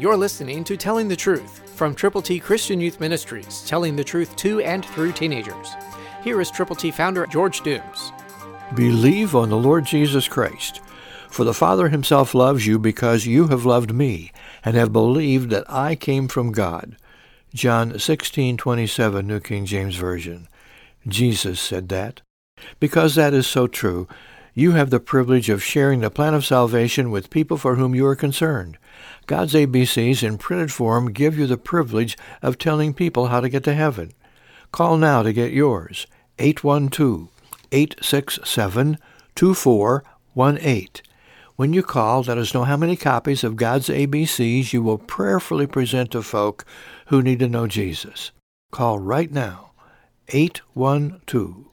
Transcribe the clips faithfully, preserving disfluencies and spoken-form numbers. You're listening to Telling the Truth from Triple T Christian Youth Ministries, telling the truth to and through teenagers. Here is Triple T founder George Dooms. Believe on the Lord Jesus Christ, for the Father himself loves you because you have loved me and have believed that I came from God. John sixteen twenty-seven, New King James Version. Jesus said that. Because that is so true, you have the privilege of sharing the plan of salvation with people for whom you are concerned. God's A B Cs in printed form give you the privilege of telling people how to get to heaven. Call now to get yours, eight one two, eight six seven, two four one eight. When you call, let us know how many copies of God's A B Cs you will prayerfully present to folk who need to know Jesus. Call right now, eight one two,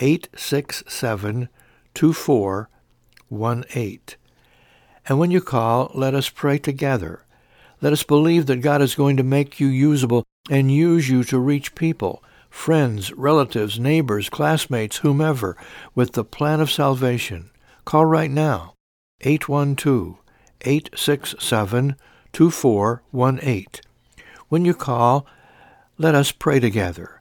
eight six seven, two four one eight. two four one eight. And when you call, let us pray together. Let us believe that God is going to make you usable and use you to reach people, friends, relatives, neighbors, classmates, whomever, with the plan of salvation. Call right now, eight one two, eight six seven, two four one eight. When you call, let us pray together.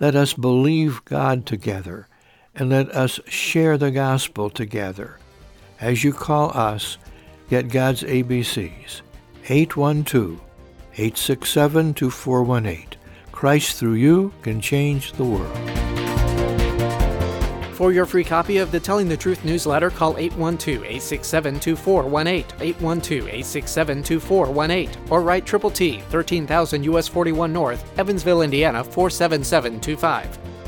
Let us believe God together. And let us share the gospel together. As you call us, get God's A B Cs. eight one two, eight six seven, two four one eight. Christ through you can change the world. For your free copy of the Telling the Truth newsletter, call eight one two, eight six seven, two four one eight, eight one two, eight six seven, two four one eight, or write Triple T, thirteen thousand U S forty-one North, Evansville, Indiana, four seven seven two five.